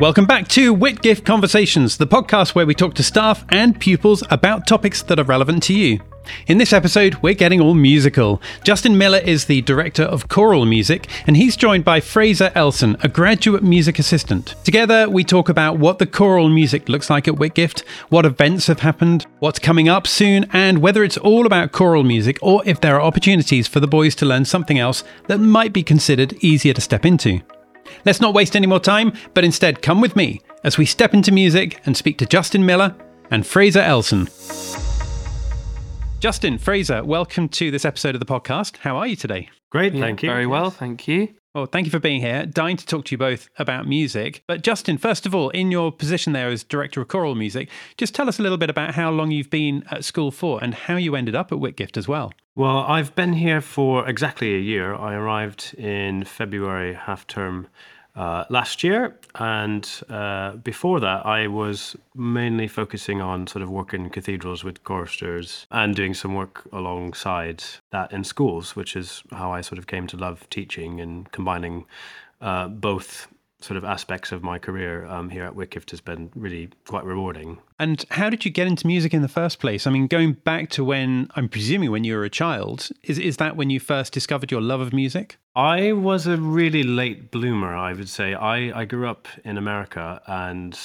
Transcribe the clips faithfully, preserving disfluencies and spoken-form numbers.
Welcome back to Whitgift Conversations, the podcast where we talk to staff and pupils about topics that are relevant to you. In this episode, we're getting all musical. Justin Miller is the Director of Choral Music, and he's joined by Fraser Ellson, a graduate music assistant. Together, we talk about what the choral music looks like at Whitgift, what events have happened, what's coming up soon, and whether it's all about choral music or if there are opportunities for the boys to learn something else that might be considered easier to step into. Let's not waste any more time, but instead come with me as we step into music and speak to Justin Miller and Fraser Ellson. Justin, Fraser, welcome to this episode of the podcast. How are you today? Great, thank, thank you. Very well, thank you. Well, thank you for being here. Dying to talk to you both about music. But Justin, first of all, in your position there as Director of Choral Music, just tell us a little bit about how long you've been at school for and how you ended up at Whitgift as well. Well, I've been here for exactly a year. I arrived in February, half-term uh, last year. And uh, before that, I was mainly focusing on sort of working cathedrals with choristers and doing some work alongside that in schools, which is how I sort of came to love teaching and combining uh, both sort of aspects of my career um, here at Whitgift has been really quite rewarding. And how did you get into music in the first place? I mean, going back to when, I'm presuming when you were a child, is is that when you first discovered your love of music? I was a really late bloomer, I would say. I, I grew up in America and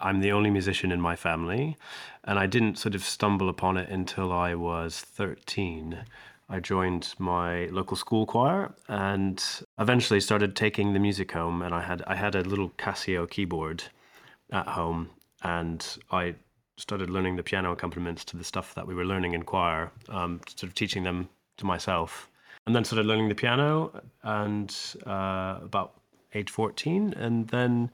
I'm the only musician in my family, and I didn't sort of stumble upon it until I was thirteen. I joined my local school choir and eventually started taking the music home, and I had I had a little Casio keyboard at home, and I started learning the piano accompaniments to the stuff that we were learning in choir, um, sort of teaching them to myself, and then started learning the piano and uh, about age fourteen, and then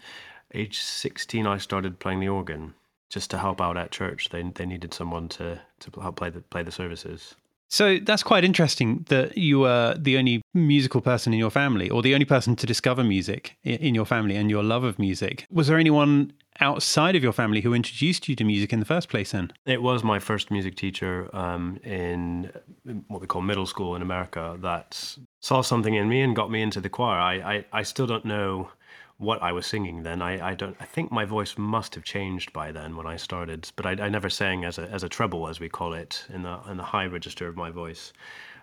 age sixteen I started playing the organ just to help out at church. They they needed someone to, to help play the play the services. So that's quite interesting that you were the only musical person in your family, or the only person to discover music in your family and your love of music. Was there anyone outside of your family who introduced you to music in the first place then? It was my first music teacher um, in what we call middle school in America that saw something in me and got me into the choir. I, I, I still don't know what I was singing then. I, I don't. I think my voice must have changed by then when I started, but I, I never sang as a as a treble, as we call it, in the in the high register of my voice.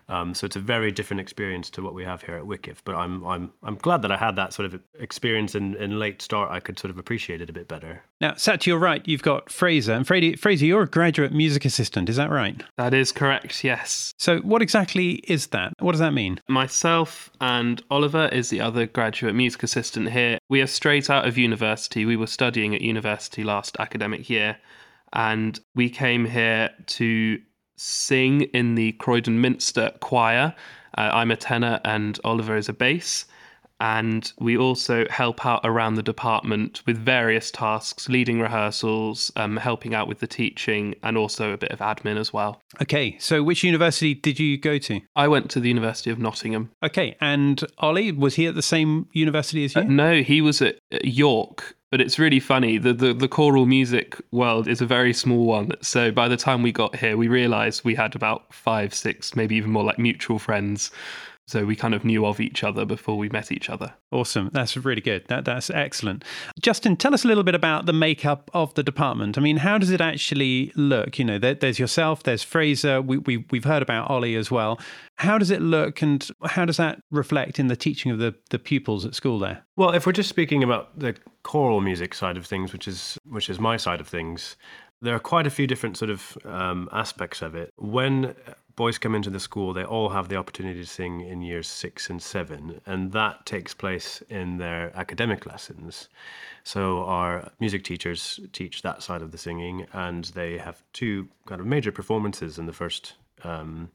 Um, so it's a very different experience to what we have here at Whitgift. But I'm I'm I'm glad that I had that sort of experience in, in late start. I could sort of appreciate it a bit better. Now, sat to your right, you've got Fraser, and Fraser, Fraser, you're a graduate music assistant. Is that right? That is correct. Yes. So what exactly is that? What does that mean? Myself and Oliver is the other graduate music assistant here. We are straight out of university. We were studying at university last academic year, and we came here to sing in the Croydon Minster choir. Uh, I'm a tenor and Oliver is a bass. And we also help out around the department with various tasks, leading rehearsals, um, helping out with the teaching, and also a bit of admin as well. Okay, so which university did you go to? I went to the University of Nottingham. Okay, and Ollie, was he at the same university as you? Uh, no, he was at, at York. But it's really funny, the, the the choral music world is a very small one. So by the time we got here, we realised we had about five, six, maybe even more like mutual friends. So we kind of knew of each other before we met each other. Awesome. That's really good. That That's excellent. Justin, tell us a little bit about the makeup of the department. I mean, how does it actually look? You know, there, there's yourself, there's Fraser. We, we, we've heard about Ollie as well. How does it look and how does that reflect in the teaching of the, the pupils at school there? Well, if we're just speaking about the choral music side of things, which is which is my side of things, there are quite a few different sort of um, aspects of it. When boys come into the school, they all have the opportunity to sing in years six and seven, and that takes place in their academic lessons. So our music teachers teach that side of the singing, and they have two kind of major performances in the first um,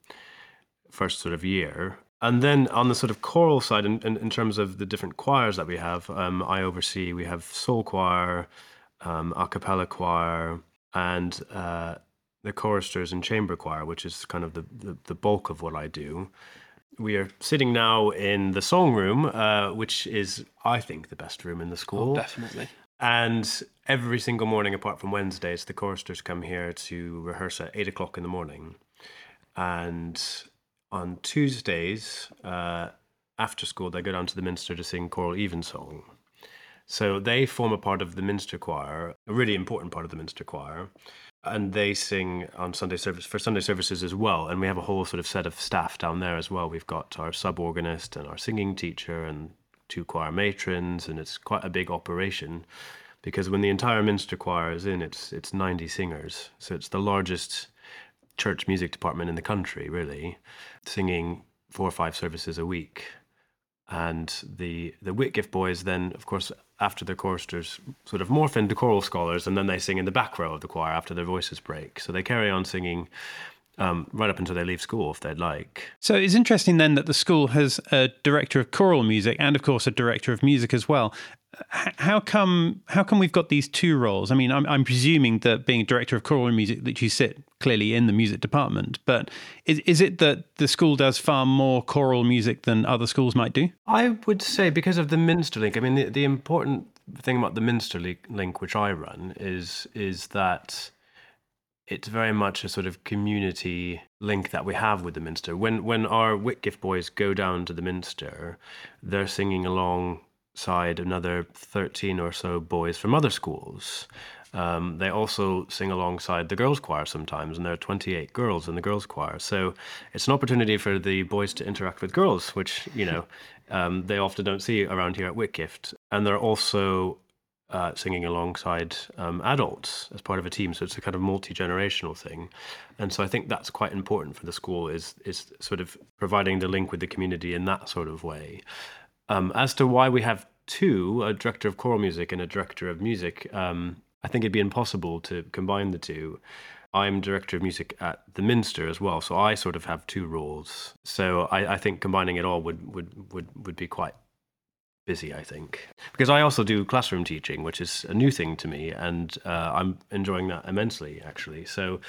first sort of year. And then on the sort of choral side, in, in, in terms of the different choirs that we have, um, I oversee, we have soul choir, um, a cappella choir, and uh, the choristers and chamber choir, which is kind of the, the, the bulk of what I do. We are sitting now in the song room, uh, which is, I think, the best room in the school. Oh, definitely. And every single morning, apart from Wednesdays, the choristers come here to rehearse at eight o'clock in the morning. And on Tuesdays, uh, after school, they go down to the Minster to sing choral evensong. So they form a part of the Minster Choir, a really important part of the Minster Choir, and they sing on Sunday service for Sunday services as well. And we have a whole sort of set of staff down there as well. We've got our sub-organist and our singing teacher and two choir matrons, and it's quite a big operation because when the entire Minster Choir is in, it's it's ninety singers. So it's the largest church music department in the country, really, singing four or five services a week. And the the Whitgift boys then, of course, after their choristers sort of morph into choral scholars, and then they sing in the back row of the choir after their voices break. So they carry on singing um, right up until they leave school, if they'd like. So it's interesting then that the school has a director of choral music and, of course, a director of music as well. How come how come we've got these two roles? I mean, I'm, I'm presuming that being a director of choral music that you sit clearly in the music department, but is, is it that the school does far more choral music than other schools might do? I would say because of the Minster Link. I mean, the, the important thing about the Minster Link, which I run, is is that it's very much a sort of community link that we have with the Minster. When, when our Whitgift boys go down to the Minster, they're singing along side another thirteen or so boys from other schools. Um, they also sing alongside the girls' choir sometimes, and there are twenty-eight girls in the girls' choir. So it's an opportunity for the boys to interact with girls, which, you know, um, they often don't see around here at Whitgift. And they're also uh, singing alongside um, adults as part of a team. So it's a kind of multi-generational thing. And so I think that's quite important for the school, is is sort of providing the link with the community in that sort of way. Um, as to why we have two, a director of choral music and a director of music, um, I think it'd be impossible to combine the two. I'm director of music at the Minster as well, so I sort of have two roles. So I, I think combining it all would, would, would, would be quite busy, I think. Because I also do classroom teaching, which is a new thing to me, and uh, I'm enjoying that immensely, actually. So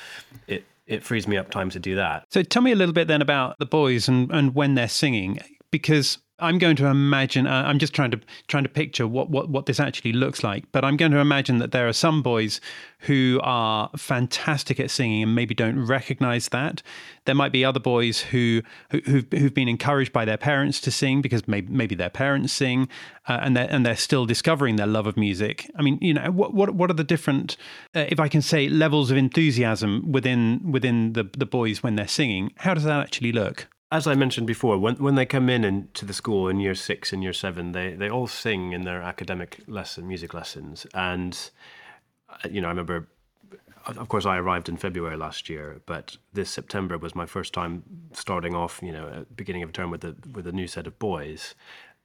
it, it frees me up time to do that. So tell me a little bit then about the boys and, and when they're singing, because I'm going to imagine, uh, I'm just trying to trying to picture what, what, what this actually looks like, but I'm going to imagine that there are some boys who are fantastic at singing and maybe don't recognize that. There might be other boys who, who, who've, who've been encouraged by their parents to sing because maybe, maybe their parents sing uh, and, they're, and they're still discovering their love of music. I mean, you know, what what, what are the different, uh, if I can say, levels of enthusiasm within within the, the boys when they're singing? How does that actually look? As I mentioned before, when when they come in and to the school in year six and year seven, they, they all sing in their academic lesson, music lessons. And, you know, I remember, of course, I arrived in February last year, but this September was my first time starting off, you know, at the beginning of a term with a, with a new set of boys.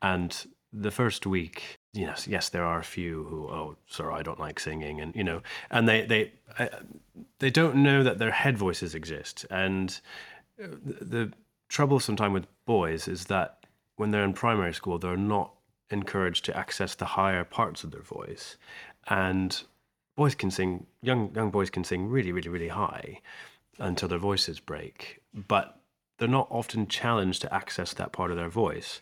And the first week, you know, yes, there are a few who, oh, sorry, I don't like singing. And, you know, and they, they, they don't know that their head voices exist. And the... the trouble sometimes with boys is that when they're in primary school, they're not encouraged to access the higher parts of their voice. And boys can sing, young young boys can sing really, really, really high until their voices break, but they're not often challenged to access that part of their voice.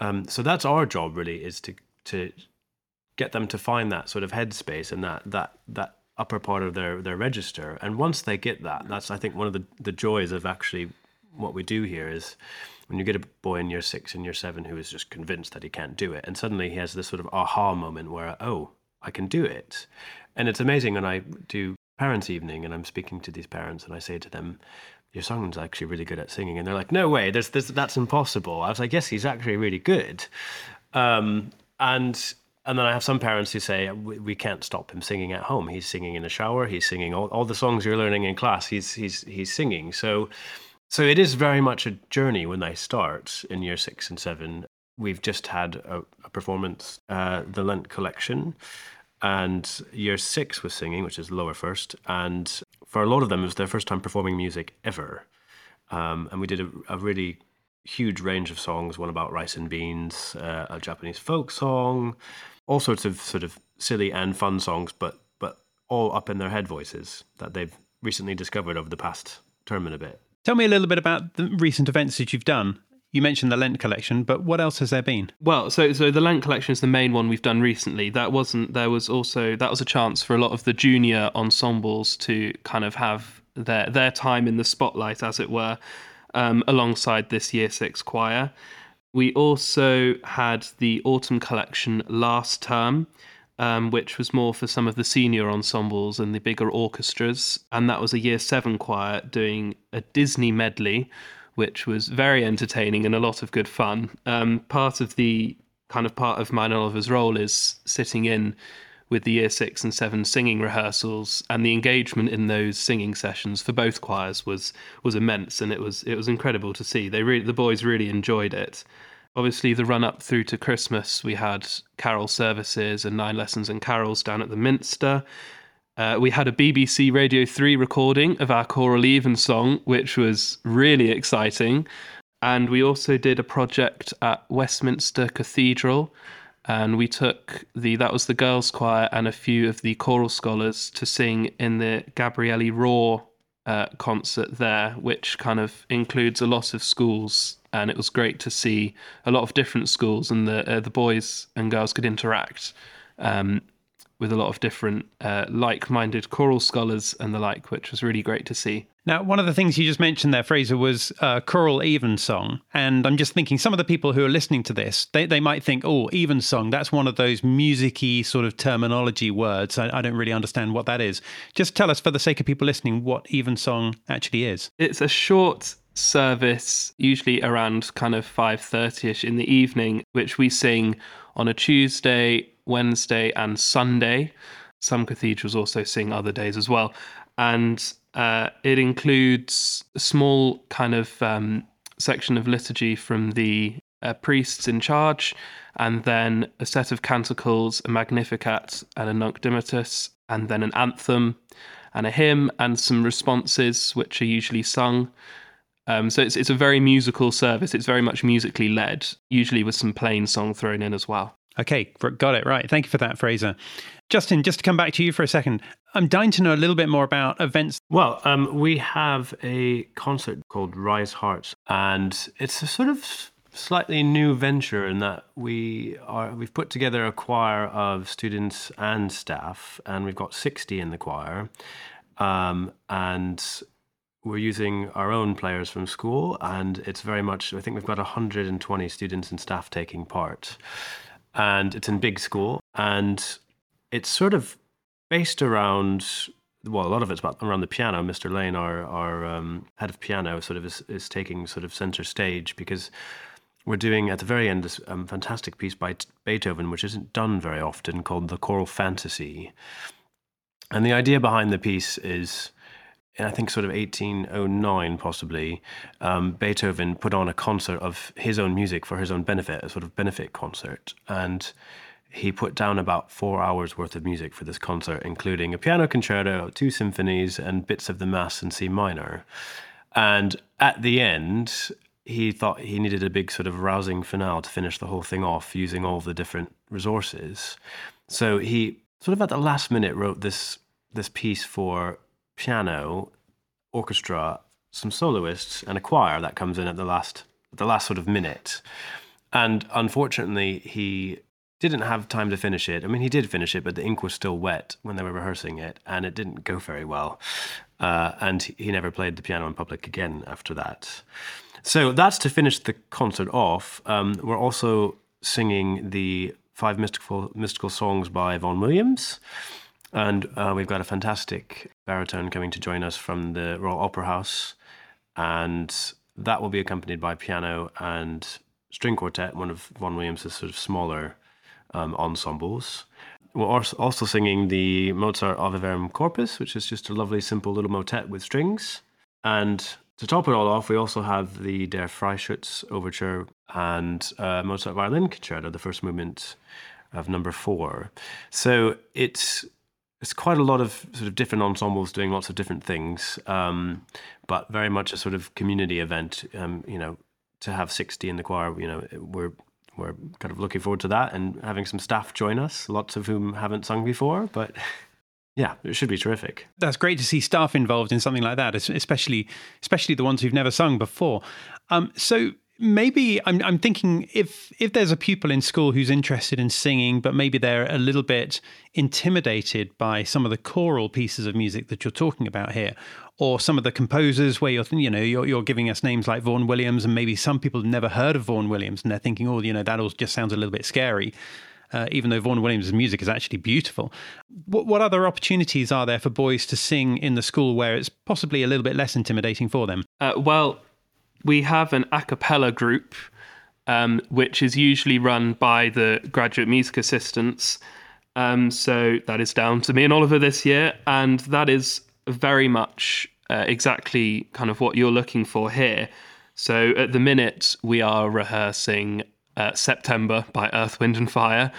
Um, so that's our job, really, is to to get them to find that sort of headspace and that that that upper part of their their register. And once they get that, that's, I think, one of the, the joys of actually what we do here is when you get a boy in year six and year seven who is just convinced that he can't do it, and suddenly he has this sort of aha moment where, oh, I can do it. And it's amazing when I do parents' evening and I'm speaking to these parents and I say to them, your son's actually really good at singing. And they're like, no way, there's, there's, that's impossible. I was like, yes, he's actually really good. Um, and and then I have some parents who say, we, we can't stop him singing at home. He's singing in the shower. He's singing all, all the songs you're learning in class. He's, he's, he's singing. So... So it is very much a journey when they start in year six and seven. We've just had a, a performance, uh, the Lent Collection, and year six was singing, which is lower first. And for a lot of them, it was their first time performing music ever. Um, and we did a, a really huge range of songs, one about rice and beans, uh, a Japanese folk song, all sorts of sort of silly and fun songs, but, but all up in their head voices that they've recently discovered over the past term and a bit. Tell me a little bit about the recent events that you've done. You mentioned the Lent Collection, but what else has there been? Well, so so the Lent Collection is the main one we've done recently. That wasn't, there was also, that was a chance for a lot of the junior ensembles to kind of have their, their time in the spotlight, as it were, um, alongside this Year six choir. We also had the autumn collection last term, um, which was more for some of the senior ensembles and the bigger orchestras. And that was a year seven choir doing a Disney medley, which was very entertaining and a lot of good fun. Um, part of the kind of part of mine and Oliver's role is sitting in with the year six and seven singing rehearsals, and the engagement in those singing sessions for both choirs was was immense, and it was it was incredible to see. They really, the boys really enjoyed it. Obviously, the run up through to Christmas, we had carol services and nine lessons and carols down at the Minster. Uh, we had a B B C Radio three recording of our choral evensong, which was really exciting, and we also did a project at Westminster Cathedral. And we took the, that was the girls' choir and a few of the choral scholars to sing in the Gabrielli Raw uh, concert there, which kind of includes a lot of schools. And it was great to see a lot of different schools, and the uh, the boys and girls could interact um, with a lot of different uh, like-minded choral scholars and the like, which was really great to see. Now, one of the things you just mentioned there, Fraser, was uh, choral evensong. And I'm just thinking some of the people who are listening to this, they, they might think, oh, evensong, that's one of those music-y sort of terminology words. I, I don't really understand what that is. Just tell us, for the sake of people listening, what evensong actually is. It's a short service, usually around kind of five thirty-ish in the evening, which we sing on a Tuesday, Wednesday and Sunday. Some cathedrals also sing other days as well. And Uh, it includes a small kind of um, section of liturgy from the uh, priests in charge, and then a set of canticles, a Magnificat and a Nunc Dimittis, and then an anthem and a hymn and some responses, which are usually sung. Um, so it's it's a very musical service. It's very much musically led, usually with some plain song thrown in as well. Okay, got it. Right. Thank you for that, Fraser. Justin, just to come back to you for a second, I'm dying to know a little bit more about events. Well, um, we have a concert called Rise Hearts, and it's a sort of slightly new venture in that we are, we've put together a choir of students and staff, and we've got sixty in the choir, um, and we're using our own players from school, and it's very much, I think we've got one hundred twenty students and staff taking part. And it's in Big School, and it's sort of based around, well, a lot of it's about around the piano. Mister Lane, our, our um, head of piano, sort of is, is taking sort of center stage, because we're doing at the very end this um, fantastic piece by Beethoven, which isn't done very often, called the Choral Fantasy. And the idea behind the piece is, I think sort of eighteen oh nine possibly, um, Beethoven put on a concert of his own music for his own benefit, a sort of benefit concert. And he put down about four hours worth of music for this concert, including a piano concerto, two symphonies, and bits of the Mass in C minor. And at the end, he thought he needed a big sort of rousing finale to finish the whole thing off using all the different resources. So he sort of at the last minute wrote this this piece for piano, orchestra, some soloists, and a choir that comes in at the last, at the last sort of minute. And unfortunately, he didn't have time to finish it. I mean, he did finish it, but the ink was still wet when they were rehearsing it, and it didn't go very well. Uh, and he never played the piano in public again after that. So that's to finish the concert off. Um, we're also singing the Five Mystical Mystical Songs by Vaughan Williams. And uh, we've got a fantastic baritone coming to join us from the Royal Opera House. And that will be accompanied by piano and string quartet, one of Vaughan Williams' sort of smaller um, ensembles. We're also singing the Mozart Ave Verum Corpus, which is just a lovely, simple little motet with strings. And to top it all off, we also have the Der Freischütz overture and uh, Mozart Violin Concerto, the first movement of number four. So it's... It's quite a lot of sort of different ensembles doing lots of different things, um, but very much a sort of community event. Um, you know, to have sixty in the choir, you know, we're we're kind of looking forward to that, and having some staff join us, lots of whom haven't sung before, but yeah, it should be terrific. That's great to see staff involved in something like that, especially especially the ones who've never sung before. Um, so Maybe I'm I'm thinking if if there's a pupil in school who's interested in singing, but maybe they're a little bit intimidated by some of the choral pieces of music that you're talking about here, or some of the composers where you're you know you're you're giving us names like Vaughan Williams, and maybe some people have never heard of Vaughan Williams and they're thinking, oh, you know, that all just sounds a little bit scary. Uh, even though Vaughan Williams' music is actually beautiful. What, what other opportunities are there for boys to sing in the school where it's possibly a little bit less intimidating for them? Uh, well, we have an a cappella group, um, which is usually run by the graduate music assistants. Um, so that is down to me and Oliver this year. And that is very much uh, exactly kind of what you're looking for here. So at the minute, we are rehearsing Uh, September by Earth, Wind and Fire.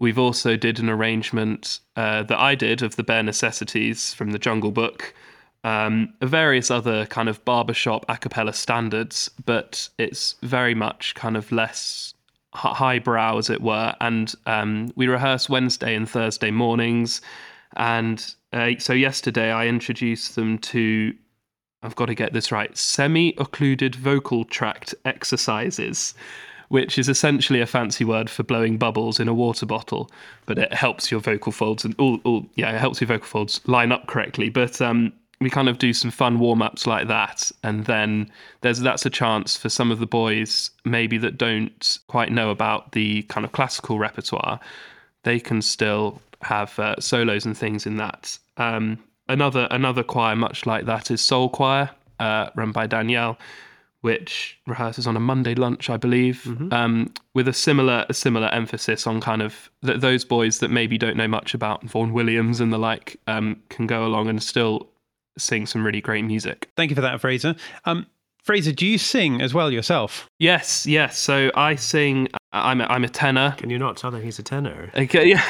We've also did an arrangement uh, that I did of the Bare Necessities from The Jungle Book, um, various other kind of barbershop a cappella standards, but it's very much kind of less highbrow, as it were. And um, we rehearse Wednesday and Thursday mornings. And uh, so yesterday I introduced them to, I've got to get this right, semi-occluded vocal tract exercises, which is essentially a fancy word for blowing bubbles in a water bottle, but it helps your vocal folds and all, all yeah, it helps your vocal folds line up correctly. But um, we kind of do some fun warm-ups like that, and then there's that's a chance for some of the boys maybe that don't quite know about the kind of classical repertoire. They can still have uh, solos and things in that. Um, another another choir much like that is Soul Choir, uh, run by Danielle, which rehearses on a Monday lunch, I believe, mm-hmm. um, with a similar a similar emphasis on kind of th- those boys that maybe don't know much about Vaughan Williams and the like um, can go along and still sing some really great music. Thank you for that, Fraser. Um, Fraser, do you sing as well yourself? Yes, yes. So I sing. I'm a, I'm a tenor. Can you not tell that he's a tenor? Okay, yeah.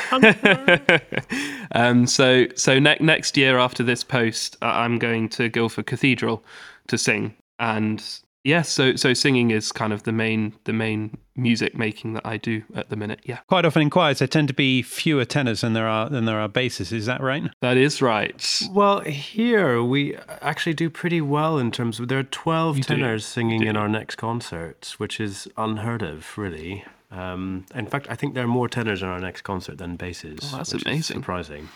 um, so so ne- next year after this post, uh, I'm going to Guildford Cathedral to sing. And Yes, so so singing is kind of the main the main music making that I do at the minute. Yeah, quite often in choirs there tend to be fewer tenors than there are than there are basses. Is that right? That is right. Well, here we actually do pretty well in terms of there are twelve you tenors do. singing in our next concert, which is unheard of, really. Um, in fact, I think there are more tenors in our next concert than basses. Oh, that's which amazing, is surprising.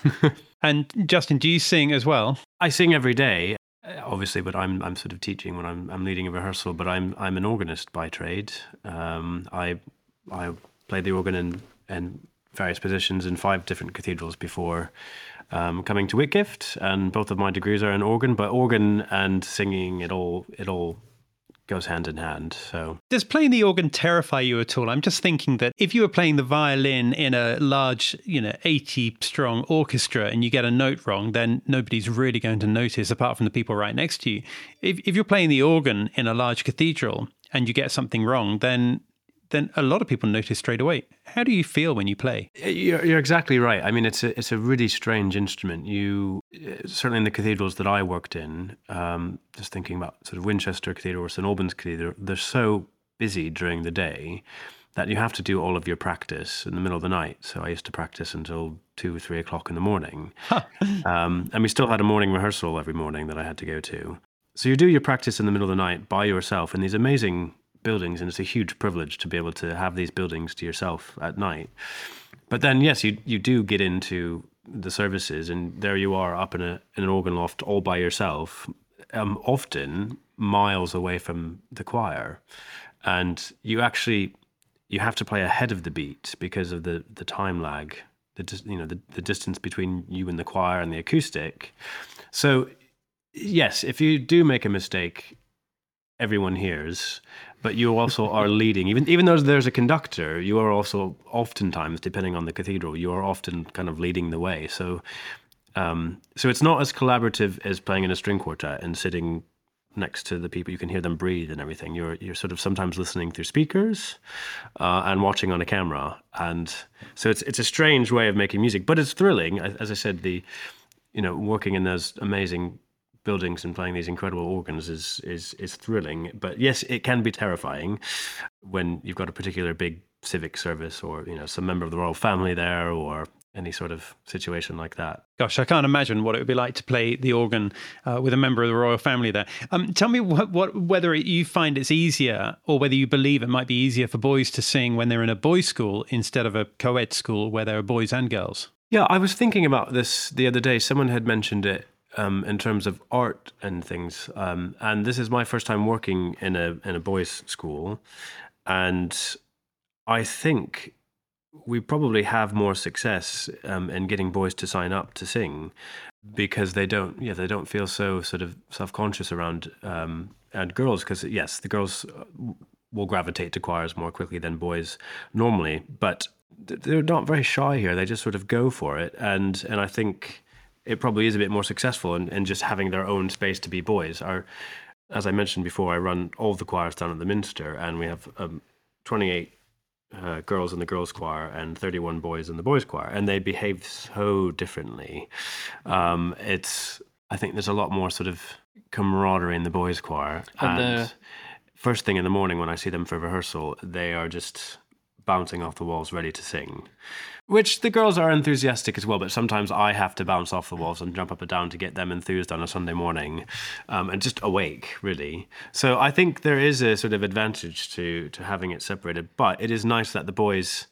And Justin, do you sing as well? I sing every day. Obviously, but I'm I'm sort of teaching when I'm I'm leading a rehearsal. But I'm I'm an organist by trade. Um, I I played the organ in, in various positions in five different cathedrals before um, coming to Whitgift, and both of my degrees are in organ. But organ and singing, it all it all goes hand in hand. So does playing the organ terrify you at all? I'm just thinking that if you were playing the violin in a large, you know, eighty-strong orchestra and you get a note wrong, then nobody's really going to notice apart from the people right next to you. If if you're playing the organ in a large cathedral and you get something wrong, then then a lot of people notice straight away. How do you feel when you play? You're, you're exactly right. I mean, it's a, it's a really strange instrument. You certainly in the cathedrals that I worked in, um, just thinking about sort of Winchester Cathedral or St Albans Cathedral, they're so busy during the day that you have to do all of your practice in the middle of the night. So I used to practice until two or three o'clock in the morning. Huh. um, and we still had a morning rehearsal every morning that I had to go to. So you do your practice in the middle of the night by yourself in these amazing buildings, and it's a huge privilege to be able to have these buildings to yourself at night. But then, yes, you you do get into the services, and there you are up in a in an organ loft all by yourself, um, often miles away from the choir, and you actually you have to play ahead of the beat because of the the time lag, the you know the, the distance between you and the choir and the acoustic. So, yes, if you do make a mistake, everyone hears, but you also are leading. Even even though there's a conductor, you are also oftentimes, depending on the cathedral, you are often kind of leading the way. So um, so it's not as collaborative as playing in a string quartet and sitting next to the people. You can hear them breathe and everything. You're you're sort of sometimes listening through speakers uh, and watching on a camera. And so it's it's a strange way of making music, but it's thrilling. As I said, the you know working in those amazing buildings and playing these incredible organs is is is thrilling, but yes, it can be terrifying when you've got a particular big civic service or you know some member of the royal family there or any sort of situation like that. Gosh, I can't imagine what it would be like to play the organ uh, with a member of the royal family there. Um, tell me what, what whether you find it's easier or whether you believe it might be easier for boys to sing when they're in a boys' school instead of a co-ed school where there are boys and girls. Yeah, I was thinking about this the other day. Someone had mentioned it um, in terms of art and things. Um, and this is my first time working in a in a boys' school. And I think we probably have more success um, in getting boys to sign up to sing because they don't, yeah, they don't feel so sort of self-conscious around um, and girls. Because yes, the girls will gravitate to choirs more quickly than boys normally, but they're not very shy here. They just sort of go for it, and and I think it probably is a bit more successful in, in just having their own space to be boys. Our, as I mentioned before, I run all the choirs down at the Minster, and we have um, twenty-eight. Uh, girls in the girls' choir and thirty-one boys in the boys' choir, and they behave so differently. Um, it's I think there's a lot more sort of camaraderie in the boys' choir. And, and the... first thing in the morning when I see them for rehearsal, they are just bouncing off the walls, ready to sing. Which the girls are enthusiastic as well, but sometimes I have to bounce off the walls and jump up and down to get them enthused on a Sunday morning, um, and just awake, really. So I think there is a sort of advantage to to having it separated, but it is nice that the boys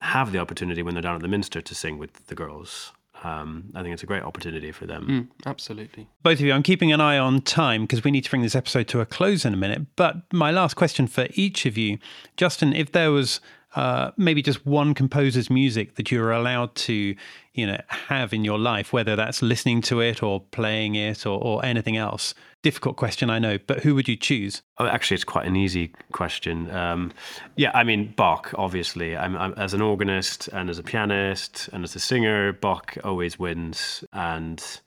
have the opportunity when they're down at the Minster to sing with the girls. Um, I think it's a great opportunity for them. Mm, absolutely. Both of you, I'm keeping an eye on time because we need to bring this episode to a close in a minute. But my last question for each of you, Justin, if there was Uh, maybe just one composer's music that you're allowed to, you know, have in your life, whether that's listening to it or playing it or, or anything else. Difficult question, I know, but who would you choose? Oh, actually, it's quite an easy question. Um, yeah, I mean, Bach, obviously. I'm, I'm, as an organist and as a pianist and as a singer, Bach always wins. And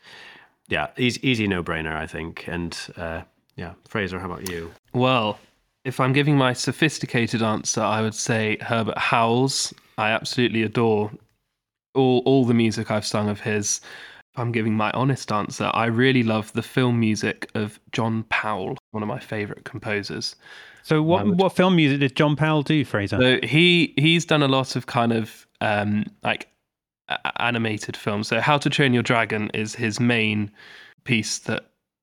yeah, easy, easy no-brainer, I think. And uh, yeah, Fraser, how about you? Well, if I'm giving my sophisticated answer, I would say Herbert Howells. I absolutely adore all all the music I've sung of his. If I'm giving my honest answer, I really love the film music of John Powell, one of my favourite composers. So what would... what film music did John Powell do, Fraser? So he he's done a lot of kind of um, like a- animated films. So How to Train Your Dragon is his main piece that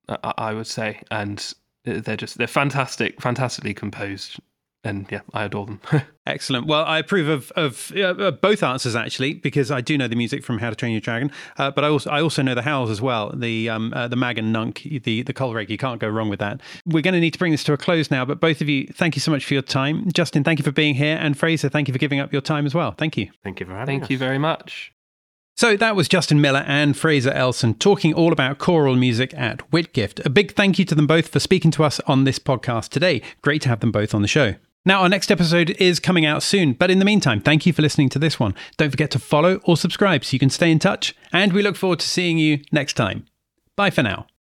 I, I would say, and They're just, they're fantastic, fantastically composed. And yeah, I adore them. Excellent. Well, I approve of, of uh, both answers, actually, because I do know the music from How to Train Your Dragon, uh, but I also I also know the Howells as well, the um, uh, the Mag and Nunc, the, the Colrake. You can't go wrong with that. We're going to need to bring this to a close now, but both of you, thank you so much for your time. Justin, thank you for being here. And Fraser, thank you for giving up your time as well. Thank you. Thank you for having me. Thank you very much. So that was Justin Miller and Fraser Ellson talking all about choral music at Whitgift. A big thank you to them both for speaking to us on this podcast today. Great to have them both on the show. Now, our next episode is coming out soon, but in the meantime, thank you for listening to this one. Don't forget to follow or subscribe so you can stay in touch, and we look forward to seeing you next time. Bye for now.